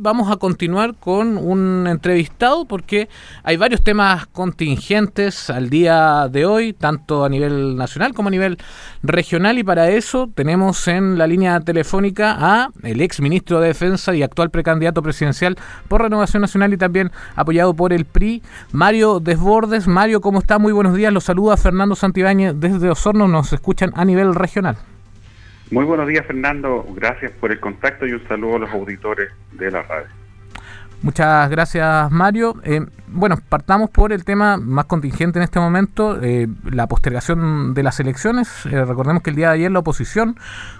Vamos a continuar con un entrevistado porque hay varios temas contingentes al día de hoy, tanto a nivel nacional como a nivel regional, y para eso tenemos en la línea telefónica a el ex ministro de Defensa y actual precandidato presidencial por Renovación Nacional y también apoyado por el PRI, Mario Desbordes. Mario, ¿cómo está? Muy buenos días. Los saluda Fernando Santibáñez desde Osorno. Nos escuchan a nivel regional. Muy buenos días, Fernando. Gracias por el contacto y un saludo a los auditores de la radio. Muchas gracias, Mario. Bueno, partamos por el tema más contingente en este momento, la postergación de las elecciones. Recordemos que el día de ayer la oposición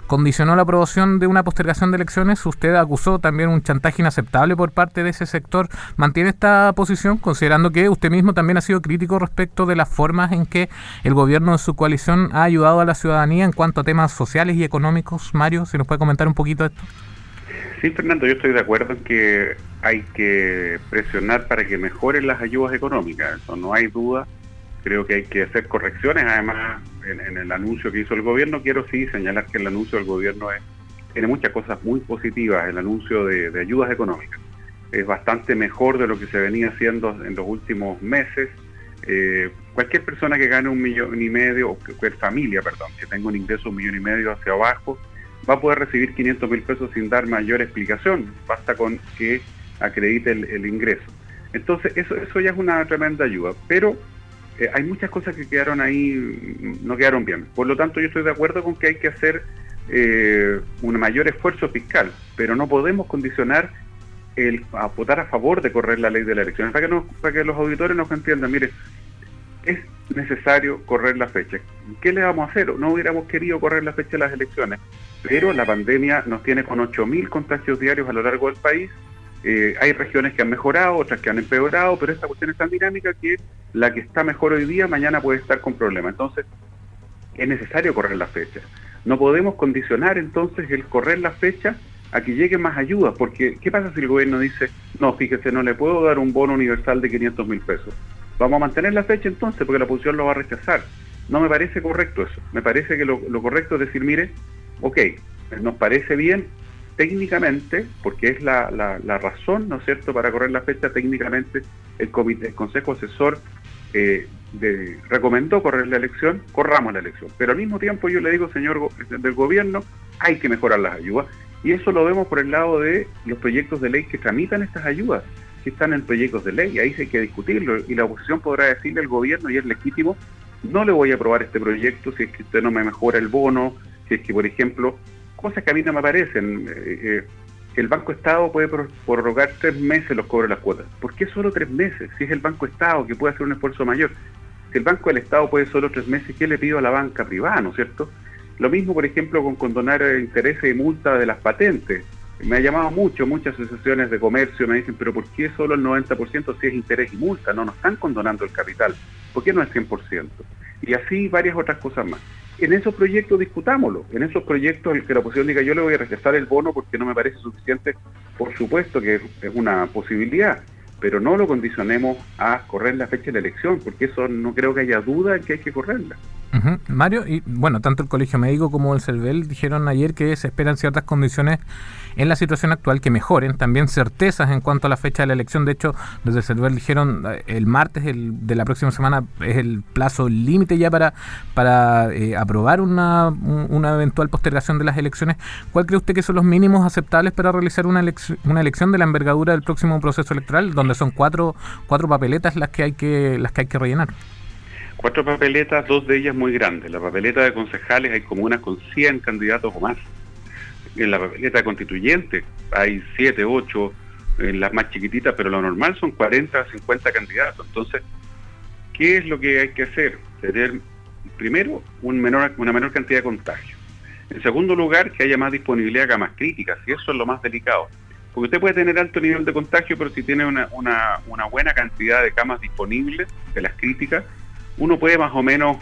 condicionó la aprobación de una postergación de elecciones. Usted acusó también un chantaje inaceptable por parte de ese sector. ¿Mantiene esta posición, considerando que usted mismo también ha sido crítico respecto de las formas en que el gobierno de su coalición ha ayudado a la ciudadanía en cuanto a temas sociales y económicos? Mario, ¿se nos puede comentar un poquito esto? Sí, Fernando, yo estoy de acuerdo en que hay que presionar para que mejoren las ayudas económicas, eso no hay duda. Creo que hay que hacer correcciones. Además, en el anuncio que hizo el gobierno, quiero sí señalar que el anuncio del gobierno tiene muchas cosas muy positivas. El anuncio de ayudas económicas es bastante mejor de lo que se venía haciendo en los últimos meses. Cualquier persona que gane 1,5 millones, o cualquier familia, perdón, que tenga un ingreso de 1,5 millones hacia abajo, va a poder recibir 500.000 pesos sin dar mayor explicación, basta con que acredite el ingreso. Entonces eso ya es una tremenda ayuda, pero hay muchas cosas que quedaron ahí, no quedaron bien. Por lo tanto, yo estoy de acuerdo con que hay que hacer un mayor esfuerzo fiscal, pero no podemos condicionar el a votar a favor de correr la ley de las elecciones. Para que los auditores nos entiendan, mire, es necesario correr la fecha. ¿Qué le vamos a hacer? No hubiéramos querido correr la fecha de las elecciones, pero la pandemia nos tiene con 8.000 contagios diarios a lo largo del país. Hay regiones que han mejorado, otras que han empeorado, pero esta cuestión es tan dinámica que la que está mejor hoy día, mañana puede estar con problemas. Entonces, es necesario correr la fecha. No podemos condicionar entonces el correr la fecha a que lleguen más ayudas, porque ¿qué pasa si el gobierno dice, no, fíjese, no le puedo dar un bono universal de 500.000 pesos? Vamos a mantener la fecha entonces, porque la oposición lo va a rechazar. No me parece correcto eso. Me parece que lo correcto es decir, mire, ok, nos parece bien técnicamente, porque es la razón, ¿no es cierto?, para correr la fecha. Técnicamente el Consejo Asesor recomendó correr la elección, corramos la elección. Pero al mismo tiempo yo le digo, señor del gobierno, hay que mejorar las ayudas. Y eso lo vemos por el lado de los proyectos de ley que tramitan estas ayudas, que están en proyectos de ley, y ahí sí hay que discutirlo. Y la oposición podrá decirle al gobierno, y es legítimo, no le voy a aprobar este proyecto si es que usted no me mejora el bono, si es que, por ejemplo, cosas que a mí no me parecen. El Banco Estado puede prorrogar 3 meses los cobros de las cuotas. ¿Por qué solo 3 meses? Si es el Banco Estado que puede hacer un esfuerzo mayor. Si el Banco del Estado puede solo 3 meses, ¿qué le pido a la banca privada, no es cierto? Lo mismo, por ejemplo, con condonar intereses y multas de las patentes. Me ha llamado mucho, muchas asociaciones de comercio me dicen, pero ¿por qué solo el 90% si es interés y multa? No nos están condonando el capital. ¿Por qué no el 100%? Y así varias otras cosas más. En esos proyectos discutámoslo, en esos proyectos el que la oposición diga yo le voy a rechazar el bono porque no me parece suficiente, por supuesto que es una posibilidad, pero no lo condicionemos a correr la fecha de la elección, porque eso no creo que haya duda en que hay que correrla. Uh-huh. Mario, y bueno, tanto el Colegio Médico como el Servel dijeron ayer que se esperan ciertas condiciones en la situación actual que mejoren, también certezas en cuanto a la fecha de la elección. De hecho, desde el Servel dijeron el martes de la próxima semana es el plazo límite ya para aprobar una eventual postergación de las elecciones. ¿Cuál cree usted que son los mínimos aceptables para realizar una elección de la envergadura del próximo proceso electoral, donde son cuatro papeletas las que hay que rellenar? 4 papeletas, 2 de ellas muy grandes. La papeleta de concejales hay comunas con 100 candidatos o más. En la papeleta de constituyentes hay 7, 8, las más chiquititas, pero lo normal son 40, 50 candidatos. Entonces, ¿qué es lo que hay que hacer? Tener, primero, una menor cantidad de contagios. En segundo lugar, que haya más disponibilidad, camas críticas, y eso es lo más delicado. Porque usted puede tener alto nivel de contagio, pero si tiene una buena cantidad de camas disponibles, de las críticas, uno puede más o menos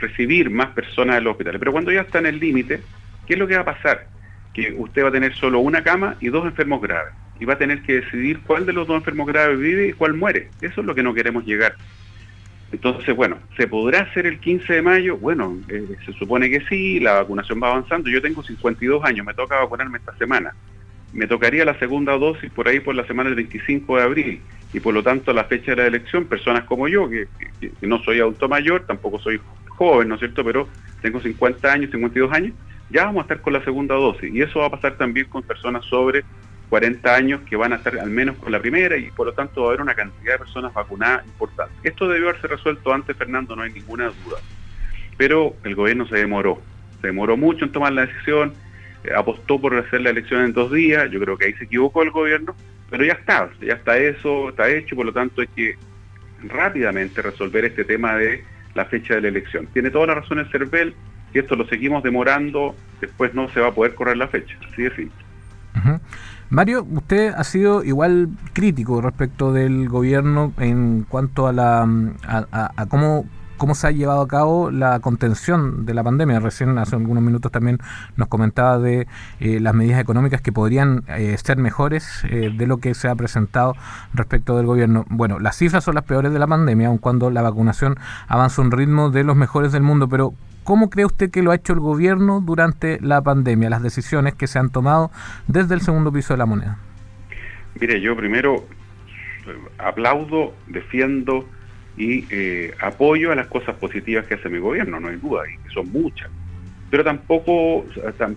recibir más personas en los hospitales. Pero cuando ya está en el límite, ¿qué es lo que va a pasar? Que usted va a tener solo una cama y 2 enfermos graves. Y va a tener que decidir cuál de los 2 enfermos graves vive y cuál muere. Eso es lo que no queremos llegar. Entonces, bueno, ¿se podrá hacer el 15 de mayo? Bueno, se supone que sí, la vacunación va avanzando. Yo tengo 52 años, me toca vacunarme esta semana. me tocaría la segunda dosis por ahí por la semana del 25 de abril, y por lo tanto a la fecha de la elección, personas como yo, que no soy adulto mayor, tampoco soy joven, ¿no es cierto?, pero tengo 50 años, 52 años, ya vamos a estar con la segunda dosis, y eso va a pasar también con personas sobre 40 años que van a estar al menos con la primera, y por lo tanto va a haber una cantidad de personas vacunadas importante. Esto debió haberse resuelto antes, Fernando, no hay ninguna duda, pero el gobierno se demoró mucho en tomar la decisión, apostó por hacer la elección en 2 días, yo creo que ahí se equivocó el gobierno, pero ya está eso, está hecho, por lo tanto hay que rápidamente resolver este tema de la fecha de la elección. Tiene toda la razón el Servel, si esto lo seguimos demorando, después no se va a poder correr la fecha, así de simple. Uh-huh. Mario, usted ha sido igual crítico respecto del gobierno en cuanto a cómo se ha llevado a cabo la contención de la pandemia. Recién, hace algunos minutos, también nos comentaba de las medidas económicas que podrían ser mejores de lo que se ha presentado respecto del gobierno. Bueno, las cifras son las peores de la pandemia, aun cuando la vacunación avanza a un ritmo de los mejores del mundo, pero ¿cómo cree usted que lo ha hecho el gobierno durante la pandemia, las decisiones que se han tomado desde el segundo piso de la moneda? Mire, yo primero aplaudo, defiendo y apoyo a las cosas positivas que hace mi gobierno, no hay duda, y que son muchas. Pero tampoco,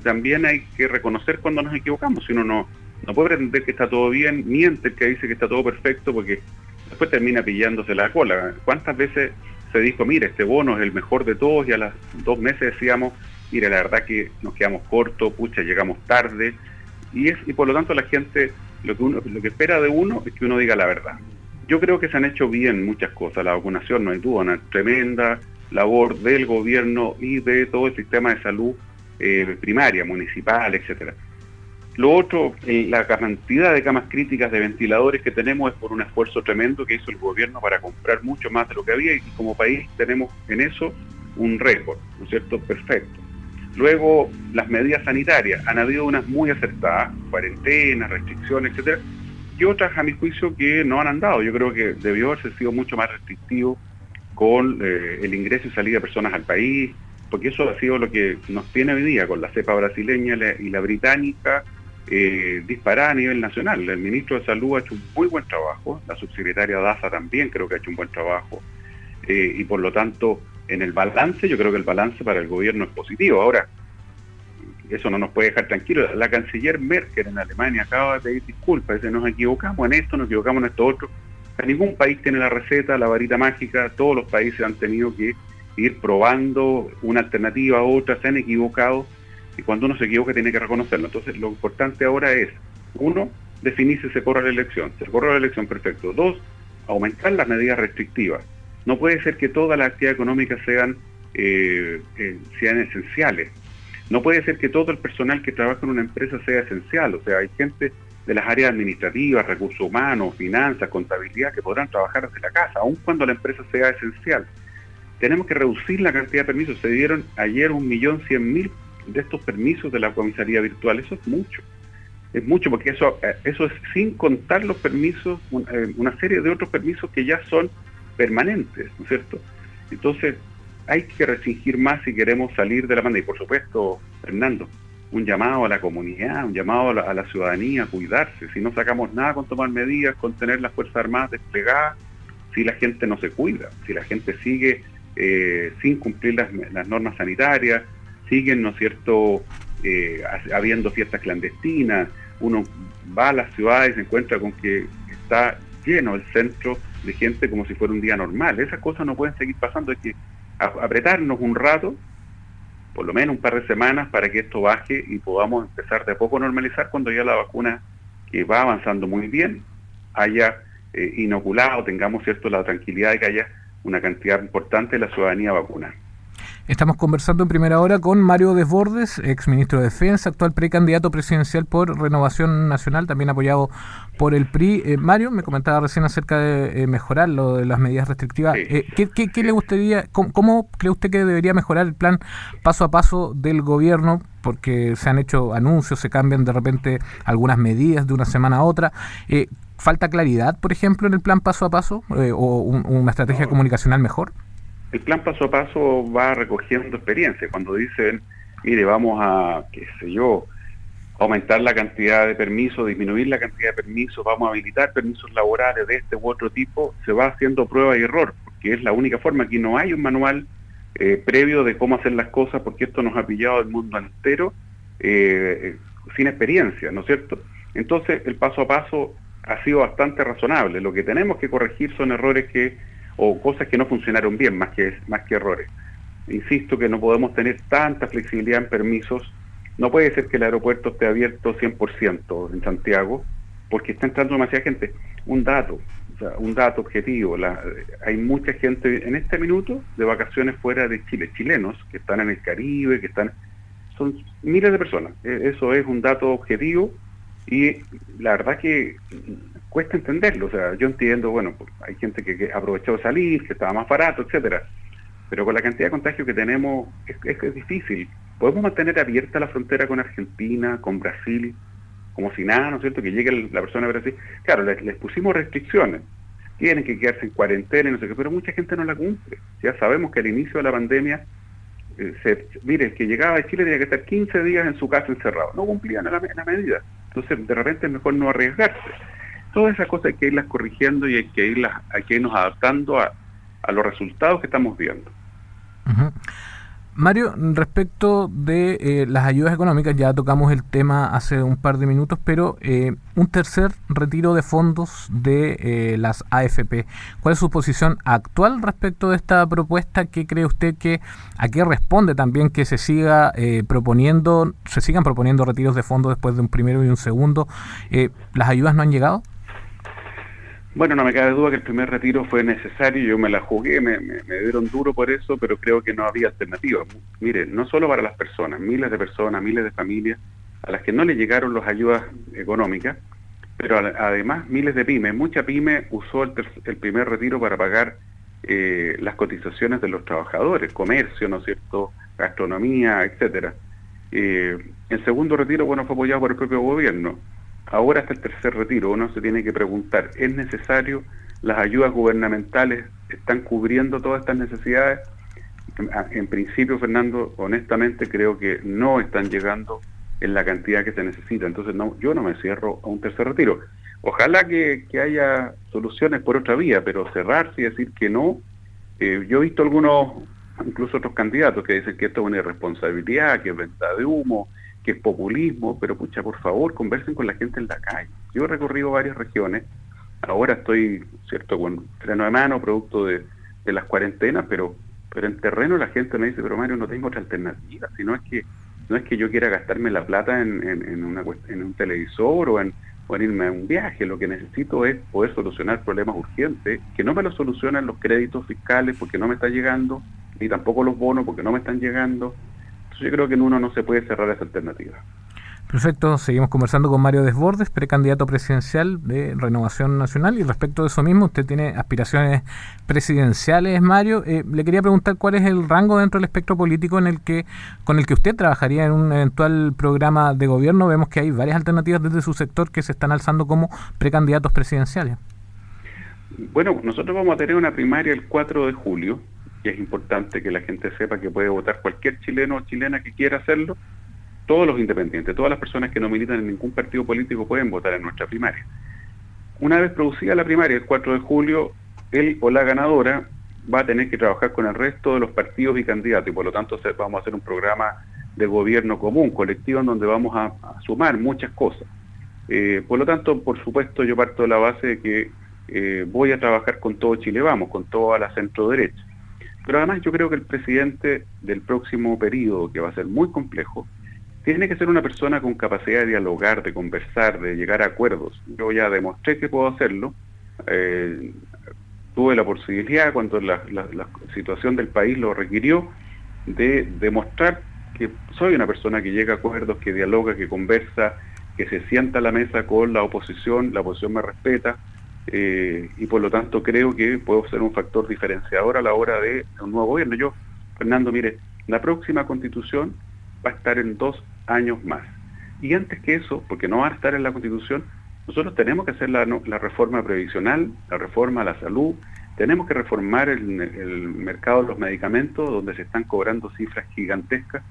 también hay que reconocer cuando nos equivocamos, si uno no puede pretender que está todo bien, miente el que dice que está todo perfecto, porque después termina pillándose la cola. ¿Cuántas veces se dijo, mire, este bono es el mejor de todos, y a las 2 meses decíamos, mire, la verdad que nos quedamos cortos, pucha, llegamos tarde, y por lo tanto la gente, lo que espera de uno es que uno diga la verdad. Yo creo que se han hecho bien muchas cosas, la vacunación, no hay duda, una tremenda labor del gobierno y de todo el sistema de salud primaria, municipal, etcétera. Lo otro, la cantidad de camas críticas, de ventiladores que tenemos es por un esfuerzo tremendo que hizo el gobierno para comprar mucho más de lo que había, y como país tenemos en eso un récord, ¿no es cierto? Perfecto. Luego, las medidas sanitarias, han habido unas muy acertadas, cuarentenas, restricciones, etcétera, y otras, a mi juicio, que no han andado. Yo creo que debió haberse sido mucho más restrictivo con el ingreso y salida de personas al país, porque eso ha sido lo que nos tiene hoy día, con la cepa brasileña y la británica disparada a nivel nacional. El ministro de Salud ha hecho un muy buen trabajo, la subsecretaria Daza también creo que ha hecho un buen trabajo, y por lo tanto, en el balance, yo creo que el balance para el gobierno es positivo. Ahora, eso no nos puede dejar tranquilos. La canciller Merkel en Alemania acaba de pedir disculpas, dice, nos equivocamos en esto, nos equivocamos en esto otro. Ningún país tiene la receta, la varita mágica, todos los países han tenido que ir probando una alternativa a otra, se han equivocado, y cuando uno se equivoca tiene que reconocerlo. Entonces lo importante ahora es, 1, definir si se corre la elección. Se corre la elección, perfecto. 2, aumentar las medidas restrictivas. No puede ser que todas las actividades económicas sean esenciales. No puede ser que todo el personal que trabaja en una empresa sea esencial, o sea, hay gente de las áreas administrativas, recursos humanos, finanzas, contabilidad, que podrán trabajar desde la casa, aun cuando la empresa sea esencial. Tenemos que reducir la cantidad de permisos. Se dieron ayer 1.100.000 de estos permisos de la comisaría virtual. Eso es mucho. Es mucho porque eso es sin contar los permisos, una serie de otros permisos que ya son permanentes, ¿no es cierto? Entonces, hay que restringir más si queremos salir de la pandemia. Y por supuesto, Fernando, un llamado a la comunidad, un llamado a la ciudadanía a cuidarse. Si no sacamos nada con tomar medidas, con tener las Fuerzas Armadas desplegadas, si la gente no se cuida, si la gente sigue sin cumplir las normas sanitarias, siguen, ¿no es cierto?, habiendo fiestas clandestinas, uno va a las ciudades y se encuentra con que está lleno el centro de gente como si fuera un día normal. Esas cosas no pueden seguir pasando, es que apretarnos un rato, por lo menos un par de semanas, para que esto baje y podamos empezar de a poco a normalizar cuando ya la vacuna, que va avanzando muy bien, haya inoculado, tengamos, ¿cierto?, la tranquilidad de que haya una cantidad importante de la ciudadanía vacunada. Estamos conversando en primera hora con Mario Desbordes, exministro de Defensa, actual precandidato presidencial por Renovación Nacional, también apoyado por el PRI. Mario, me comentaba recién acerca de mejorar lo de las medidas restrictivas. Sí. ¿Qué le gustaría, cómo cree usted que debería mejorar el plan paso a paso del gobierno? Porque se han hecho anuncios, se cambian de repente algunas medidas de una semana a otra. ¿Falta claridad, por ejemplo, en el plan paso a paso o una estrategia comunicacional mejor? El plan paso a paso va recogiendo experiencia. Cuando dicen, mire, vamos a, qué sé yo, aumentar la cantidad de permisos, disminuir la cantidad de permisos, vamos a habilitar permisos laborales de este u otro tipo, se va haciendo prueba y error, porque es la única forma. Aquí no hay un manual previo de cómo hacer las cosas, porque esto nos ha pillado el mundo entero sin experiencia, ¿no es cierto? Entonces, el paso a paso ha sido bastante razonable. Lo que tenemos que corregir son errores que o cosas que no funcionaron bien, más que errores. Insisto que no podemos tener tanta flexibilidad en permisos. No puede ser que el aeropuerto esté abierto 100% en Santiago, porque está entrando demasiada gente. Un dato objetivo, hay mucha gente en este minuto de vacaciones fuera de Chile, chilenos que están en el Caribe, son miles de personas. Eso es un dato objetivo y la verdad que cuesta entenderlo. O sea, yo entiendo, bueno, hay gente que aprovechó de salir, que estaba más barato, etcétera, pero con la cantidad de contagios que tenemos es difícil. Podemos mantener abierta la frontera con Argentina, con Brasil, como si nada, ¿no es cierto?, que llegue la persona a Brasil. Claro, les pusimos restricciones, tienen que quedarse en cuarentena, y no sé qué, pero mucha gente no la cumple. Ya sabemos que al inicio de la pandemia, mire, el que llegaba de Chile tenía que estar 15 días en su casa encerrado, no cumplían la medida. Entonces, de repente es mejor no arriesgarse. Todas esas cosas hay que irlas corrigiendo y hay que irnos adaptando a los resultados que estamos viendo. Uh-huh. Mario, respecto de las ayudas económicas, ya tocamos el tema hace un par de minutos, pero un tercer retiro de fondos de las AFP. ¿Cuál es su posición actual respecto de esta propuesta? ¿Qué cree usted a qué responde también que se siga proponiendo retiros de fondos después de un primero y un segundo? ¿Las ayudas no han llegado? Bueno, no me cabe duda que el primer retiro fue necesario, yo me la jugué, me dieron duro por eso, pero creo que no había alternativa. Mire, no solo para las personas, miles de familias, a las que no le llegaron las ayudas económicas, pero además miles de pymes. Mucha pyme usó el primer retiro para pagar las cotizaciones de los trabajadores, comercio, ¿no es cierto?, gastronomía, etcétera. El segundo retiro, bueno, fue apoyado por el propio gobierno. Ahora hasta el tercer retiro, uno se tiene que preguntar, ¿es necesario? ¿Las ayudas gubernamentales están cubriendo todas estas necesidades? En principio, Fernando, honestamente creo que no están llegando en la cantidad que se necesita. Entonces, yo no me cierro a un tercer retiro. Ojalá que haya soluciones por otra vía, pero cerrarse y decir que no. Yo he visto incluso otros candidatos que dicen que esto es una irresponsabilidad, que es venta de humo, que es populismo, pero pucha, por favor, conversen con la gente en la calle. Yo he recorrido varias regiones, ahora estoy, cierto, con freno de mano, producto de las cuarentenas, pero en terreno la gente me dice, pero Mario, no tengo otra alternativa, sino no es que yo quiera gastarme la plata en un televisor o en irme a un viaje, lo que necesito es poder solucionar problemas urgentes, que no me los solucionan los créditos fiscales porque no me está llegando, ni tampoco los bonos porque no me están llegando. Yo creo que en uno no se puede cerrar esa alternativa. Perfecto, seguimos conversando con Mario Desbordes, precandidato presidencial de Renovación Nacional, y respecto de eso mismo, usted tiene aspiraciones presidenciales, Mario. Le quería preguntar cuál es el rango dentro del espectro político con el que usted trabajaría en un eventual programa de gobierno. Vemos que hay varias alternativas desde su sector que se están alzando como precandidatos presidenciales. Bueno, nosotros vamos a tener una primaria el 4 de julio, y es importante que la gente sepa que puede votar cualquier chileno o chilena que quiera hacerlo. Todos los independientes, todas las personas que no militan en ningún partido político pueden votar en nuestra primaria. Una vez producida la primaria, el 4 de julio, él o la ganadora va a tener que trabajar con el resto de los partidos y candidatos, y por lo tanto vamos a hacer un programa de gobierno común, colectivo, en donde vamos a sumar muchas cosas. Por lo tanto, por supuesto, yo parto de la base de que voy a trabajar con todo Chile Vamos, con toda la centro derecha. Pero además yo creo que el presidente del próximo periodo, que va a ser muy complejo, tiene que ser una persona con capacidad de dialogar, de conversar, de llegar a acuerdos. Yo ya demostré que puedo hacerlo. Tuve la posibilidad, cuando la situación del país lo requirió, de demostrar que soy una persona que llega a acuerdos, que dialoga, que conversa, que se sienta a la mesa con la oposición me respeta. Y por lo tanto creo que puedo ser un factor diferenciador a la hora de un nuevo gobierno. Yo, Fernando, mire, la próxima constitución va a estar en 2 años más. Y antes que eso, porque no va a estar en la constitución, nosotros tenemos que hacer la reforma previsional, la reforma a la salud, tenemos que reformar el mercado de los medicamentos, donde se están cobrando cifras gigantescas.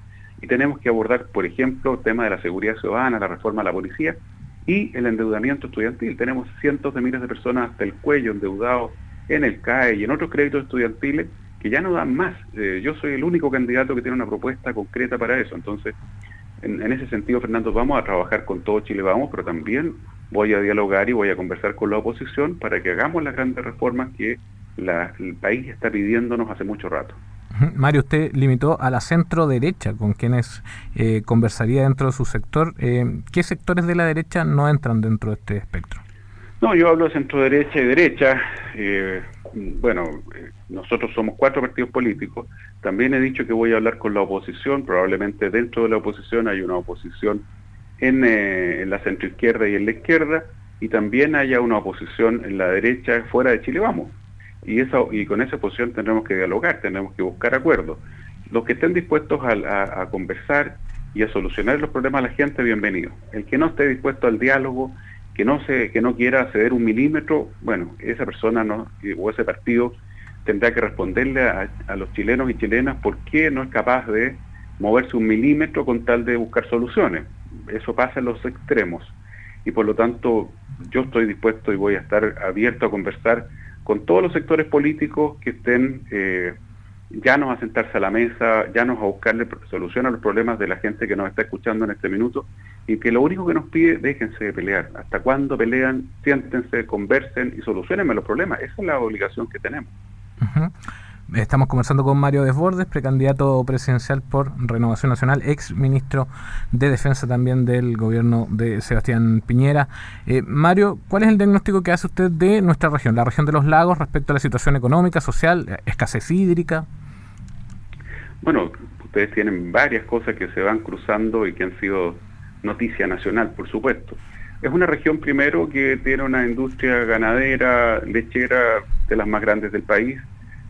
y tenemos que abordar, por ejemplo, el tema de la seguridad ciudadana, la reforma a la policía y el endeudamiento estudiantil. Tenemos cientos de miles de personas hasta el cuello endeudados en el CAE y en otros créditos estudiantiles que ya no dan más. Yo soy el único candidato que tiene una propuesta concreta para eso. Entonces, en ese sentido, Fernando, vamos a trabajar con todo Chile Vamos, pero también voy a dialogar y voy a conversar con la oposición para que hagamos las grandes reformas que el país está pidiéndonos hace mucho rato. Mario, usted limitó a la centro-derecha con quienes conversaría dentro de su sector. ¿Qué sectores de la derecha no entran dentro de este espectro? No, yo hablo de centro-derecha y derecha. Nosotros somos 4 partidos políticos. También he dicho que voy a hablar con la oposición. Probablemente dentro de la oposición hay una oposición en la centroizquierda y en la izquierda, y también haya una oposición en la derecha fuera de Chile Vamos. Y con esa oposición tendremos que dialogar, tendremos que buscar acuerdos. Los que estén dispuestos a conversar y a solucionar los problemas a la gente, bienvenido. El que no esté dispuesto al diálogo, que no quiera ceder un milímetro, bueno, esa persona o ese partido tendrá que responderle a los chilenos y chilenas por qué no es capaz de moverse un milímetro con tal de buscar soluciones. Eso pasa en los extremos y por lo tanto yo estoy dispuesto y voy a estar abierto a conversar con todos los sectores políticos que estén llanos a sentarse a la mesa, llanos a buscarle solución a los problemas de la gente que nos está escuchando en este minuto y que lo único que nos pide, déjense de pelear. Hasta cuándo pelean, siéntense, conversen y solucionenme los problemas. Esa es la obligación que tenemos. Uh-huh. Estamos conversando con Mario Desbordes, precandidato presidencial por Renovación Nacional, ex ministro de Defensa también del gobierno de Sebastián Piñera. Mario, ¿cuál es el diagnóstico que hace usted de nuestra región, la región de los lagos, respecto a la situación económica, social, escasez hídrica? Bueno, ustedes tienen varias cosas que se van cruzando y que han sido noticia nacional, por supuesto. Es una región, primero, que tiene una industria ganadera, lechera, de las más grandes del país.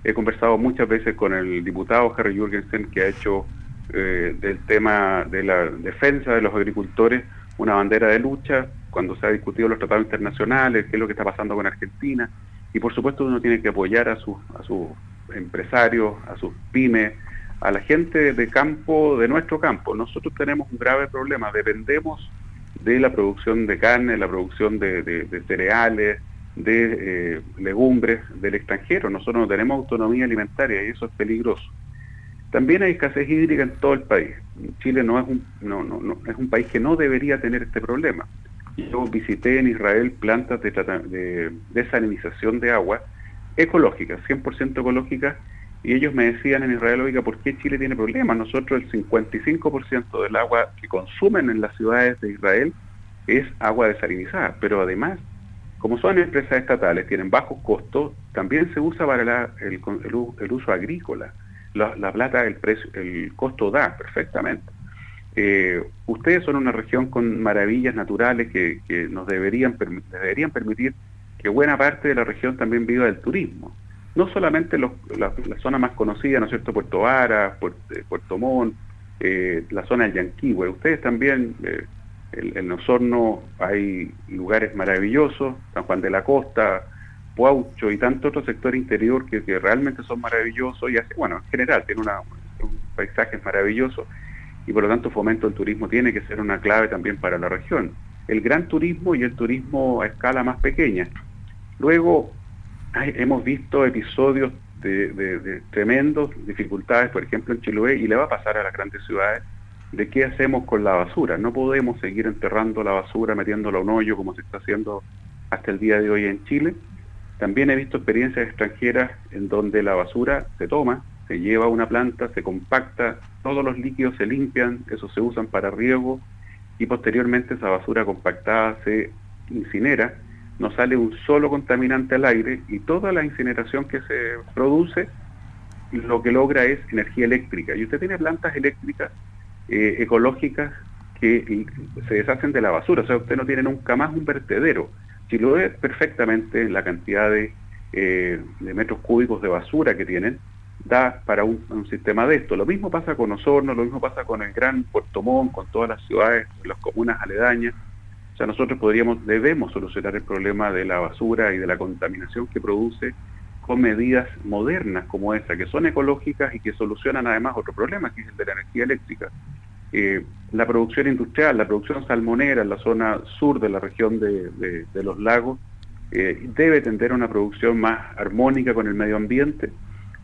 He conversado muchas veces con el diputado Harry Jürgensen, que ha hecho del tema de la defensa de los agricultores una bandera de lucha cuando se ha discutido los tratados internacionales, qué es lo que está pasando con Argentina. Y por supuesto uno tiene que apoyar a sus empresarios, a sus pymes, a la gente de campo, de nuestro campo. Nosotros tenemos un grave problema, dependemos de la producción de carne, la producción de cereales, de legumbres del extranjero. Nosotros no tenemos autonomía alimentaria y eso es peligroso. También hay escasez hídrica en todo el país. Chile no es un país que no debería tener este problema. Yo visité en Israel plantas de desalinización de agua ecológicas, 100% ecológicas, y ellos me decían en Israel, oiga, ¿por qué Chile tiene problemas? Nosotros el 55% del agua que consumen en las ciudades de Israel es agua desalinizada, pero además, como son empresas estatales, tienen bajos costos, también se usa para el uso agrícola. La plata, el costo da perfectamente. Ustedes son una región con maravillas naturales que nos deberían permitir que buena parte de la región también viva del turismo. No solamente la zona más conocida, ¿no es cierto?, Puerto Varas, Puerto Montt, la zona del Yanquihue. Ustedes también... En Osorno hay lugares maravillosos, San Juan de la Costa, Puaucho y tanto otro sector interior que realmente son maravillosos y así, bueno, en general tiene un paisaje maravilloso y por lo tanto fomento del turismo tiene que ser una clave también para la región. El gran turismo y el turismo a escala más pequeña. Luego hemos visto episodios de tremendas dificultades, por ejemplo en Chiloé, y le va a pasar a las grandes ciudades, de qué hacemos con la basura. No podemos seguir enterrando la basura, metiéndola a un hoyo como se está haciendo hasta el día de hoy en Chile. También he visto experiencias extranjeras en donde la basura se toma, se lleva a una planta, se compacta, todos los líquidos se limpian, esos se usan para riego y posteriormente esa basura compactada se incinera, no sale un solo contaminante al aire y toda la incineración que se produce lo que logra es energía eléctrica. Y usted tiene plantas eléctricas ecológicas que se deshacen de la basura, o sea, usted no tiene nunca más un vertedero. Chiloé perfectamente la cantidad de metros cúbicos de basura que tienen, da para un sistema de esto. Lo mismo pasa con Osorno, lo mismo pasa con el gran Puerto Montt, con todas las ciudades, las comunas aledañas. O sea, nosotros debemos solucionar el problema de la basura y de la contaminación que produce con medidas modernas como esta, que son ecológicas y que solucionan además otro problema, que es el de la energía eléctrica. La producción industrial, la producción salmonera en la zona sur de la región de los lagos, debe tender a una producción más armónica con el medio ambiente.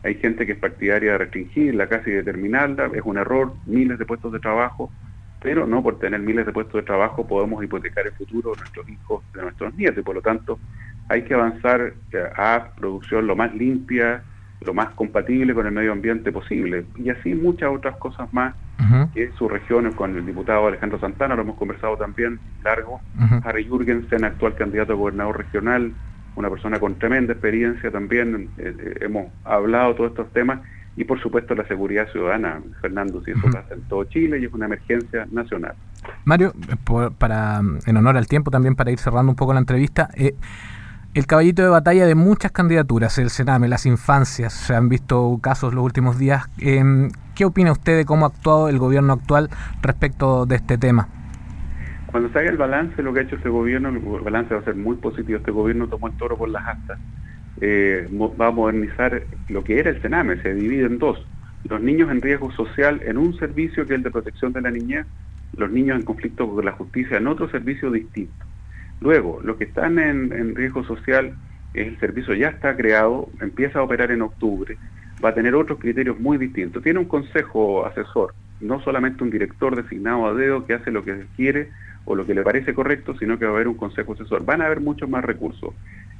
Hay gente que es partidaria de restringirla, casi de terminarla, es un error, miles de puestos de trabajo, pero no por tener miles de puestos de trabajo podemos hipotecar el futuro de nuestros hijos, de nuestros nietos, y por lo tanto hay que avanzar a producción lo más limpia, lo más compatible con el medio ambiente posible, y así muchas otras cosas más. Uh-huh. Que su región, con el diputado Alejandro Santana lo hemos conversado también largo. Uh-huh. Harry Jürgensen, actual candidato a gobernador regional, una persona con tremenda experiencia también, hemos hablado todos estos temas, y por supuesto la seguridad ciudadana, Fernando, si eso uh-huh. pasa en todo Chile y es una emergencia nacional. Mario, en honor al tiempo también, para ir cerrando un poco la entrevista, el caballito de batalla de muchas candidaturas, el Sename, las infancias, se han visto casos los últimos días. ¿Qué opina usted de cómo ha actuado el gobierno actual respecto de este tema? Cuando se haga el balance, lo que ha hecho este gobierno, el balance va a ser muy positivo. Este gobierno tomó el toro por las astas. Va a modernizar lo que era el Sename, se divide en dos. Los niños en riesgo social en un servicio, que es el de protección de la niñez, los niños en conflicto con la justicia en otro servicio distinto. Luego, los que están en riesgo social, el servicio ya está creado, empieza a operar en octubre, va a tener otros criterios muy distintos. Tiene un consejo asesor, no solamente un director designado a dedo que hace lo que quiere o lo que le parece correcto, sino que va a haber un consejo asesor. Van a haber muchos más recursos.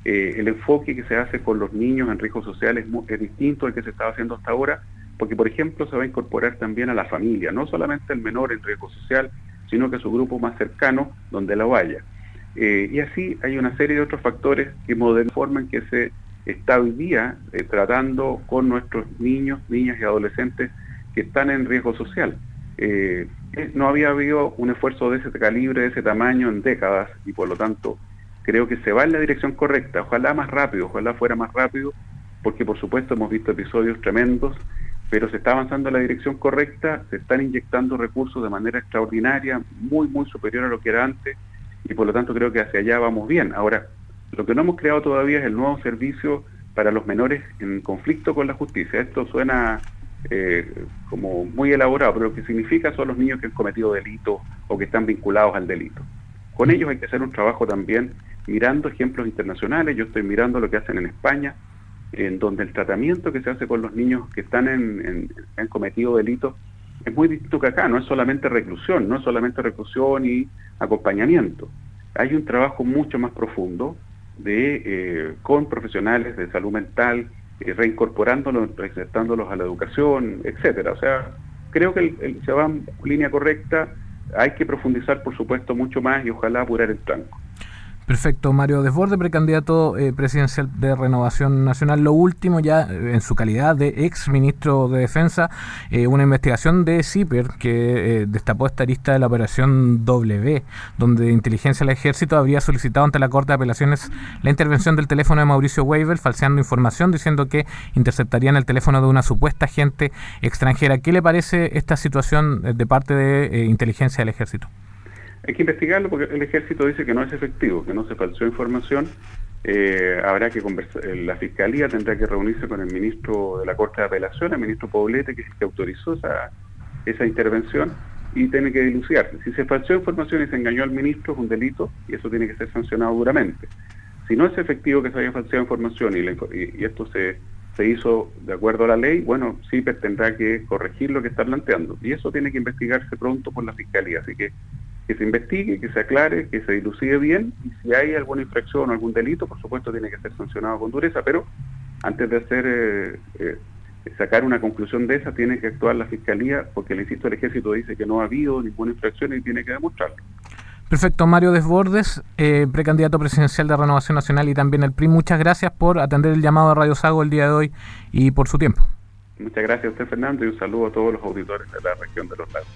El enfoque que se hace con los niños en riesgo social es distinto al que se estaba haciendo hasta ahora, porque, por ejemplo, se va a incorporar también a la familia, no solamente el menor en riesgo social, sino que a su grupo más cercano, donde la vaya. Y así hay una serie de otros factores que forman que se está hoy día tratando con nuestros niños, niñas y adolescentes que están en riesgo social. No había habido un esfuerzo de ese calibre, de ese tamaño en décadas, y por lo tanto creo que se va en la dirección correcta. Ojalá más rápido, ojalá fuera más rápido, porque por supuesto hemos visto episodios tremendos, pero se está avanzando en la dirección correcta, se están inyectando recursos de manera extraordinaria, muy superior a lo que era antes, y por lo tanto creo que hacia allá vamos bien. Ahora, lo que no hemos creado todavía es el nuevo servicio para los menores en conflicto con la justicia. Esto suena como muy elaborado, pero lo que significa son los niños que han cometido delitos o que están vinculados al delito. Con ellos hay que hacer un trabajo también mirando ejemplos internacionales. Yo estoy mirando lo que hacen en España, en donde el tratamiento que se hace con los niños que están han cometido delitos es muy distinto que acá. No es solamente reclusión, y acompañamiento. Hay un trabajo mucho más profundo con profesionales de salud mental, reincorporándolos, reinsertándolos a la educación, etcétera. O sea, creo que se va en línea correcta. Hay que profundizar, por supuesto, mucho más y ojalá apurar el tranco. Perfecto. Mario Desbordes, precandidato presidencial de Renovación Nacional. Lo último, ya en su calidad de ex ministro de Defensa, una investigación de CIPER que destapó esta arista de la Operación W, donde Inteligencia del Ejército habría solicitado ante la Corte de Apelaciones la intervención del teléfono de Mauricio Weibel, falseando información, diciendo que interceptarían el teléfono de una supuesta agente extranjera. ¿Qué le parece esta situación de parte de Inteligencia del Ejército? Hay que investigarlo porque el Ejército dice que no es efectivo, que no se falseó información. Habrá que conversar, la Fiscalía tendrá que reunirse con el ministro de la Corte de Apelaciones, el ministro Poblete, que es el que autorizó esa intervención, y tiene que dilucidar. Si se falseó información y se engañó al ministro, es un delito y eso tiene que ser sancionado duramente. Si no es efectivo que se haya falseado información y esto se hizo de acuerdo a la ley, bueno, CIPER tendrá que corregir lo que está planteando. Y eso tiene que investigarse pronto por la Fiscalía, así que se investigue, que se aclare, que se dilucide bien, y si hay alguna infracción o algún delito, por supuesto tiene que ser sancionado con dureza, pero antes de sacar una conclusión de esa, tiene que actuar la Fiscalía, porque el Ejército dice que no ha habido ninguna infracción y tiene que demostrarlo. Perfecto. Mario Desbordes, precandidato presidencial de Renovación Nacional y también el PRI, muchas gracias por atender el llamado de Radio Sago el día de hoy y por su tiempo. Muchas gracias a usted, Fernando, y un saludo a todos los auditores de la región de los lagos.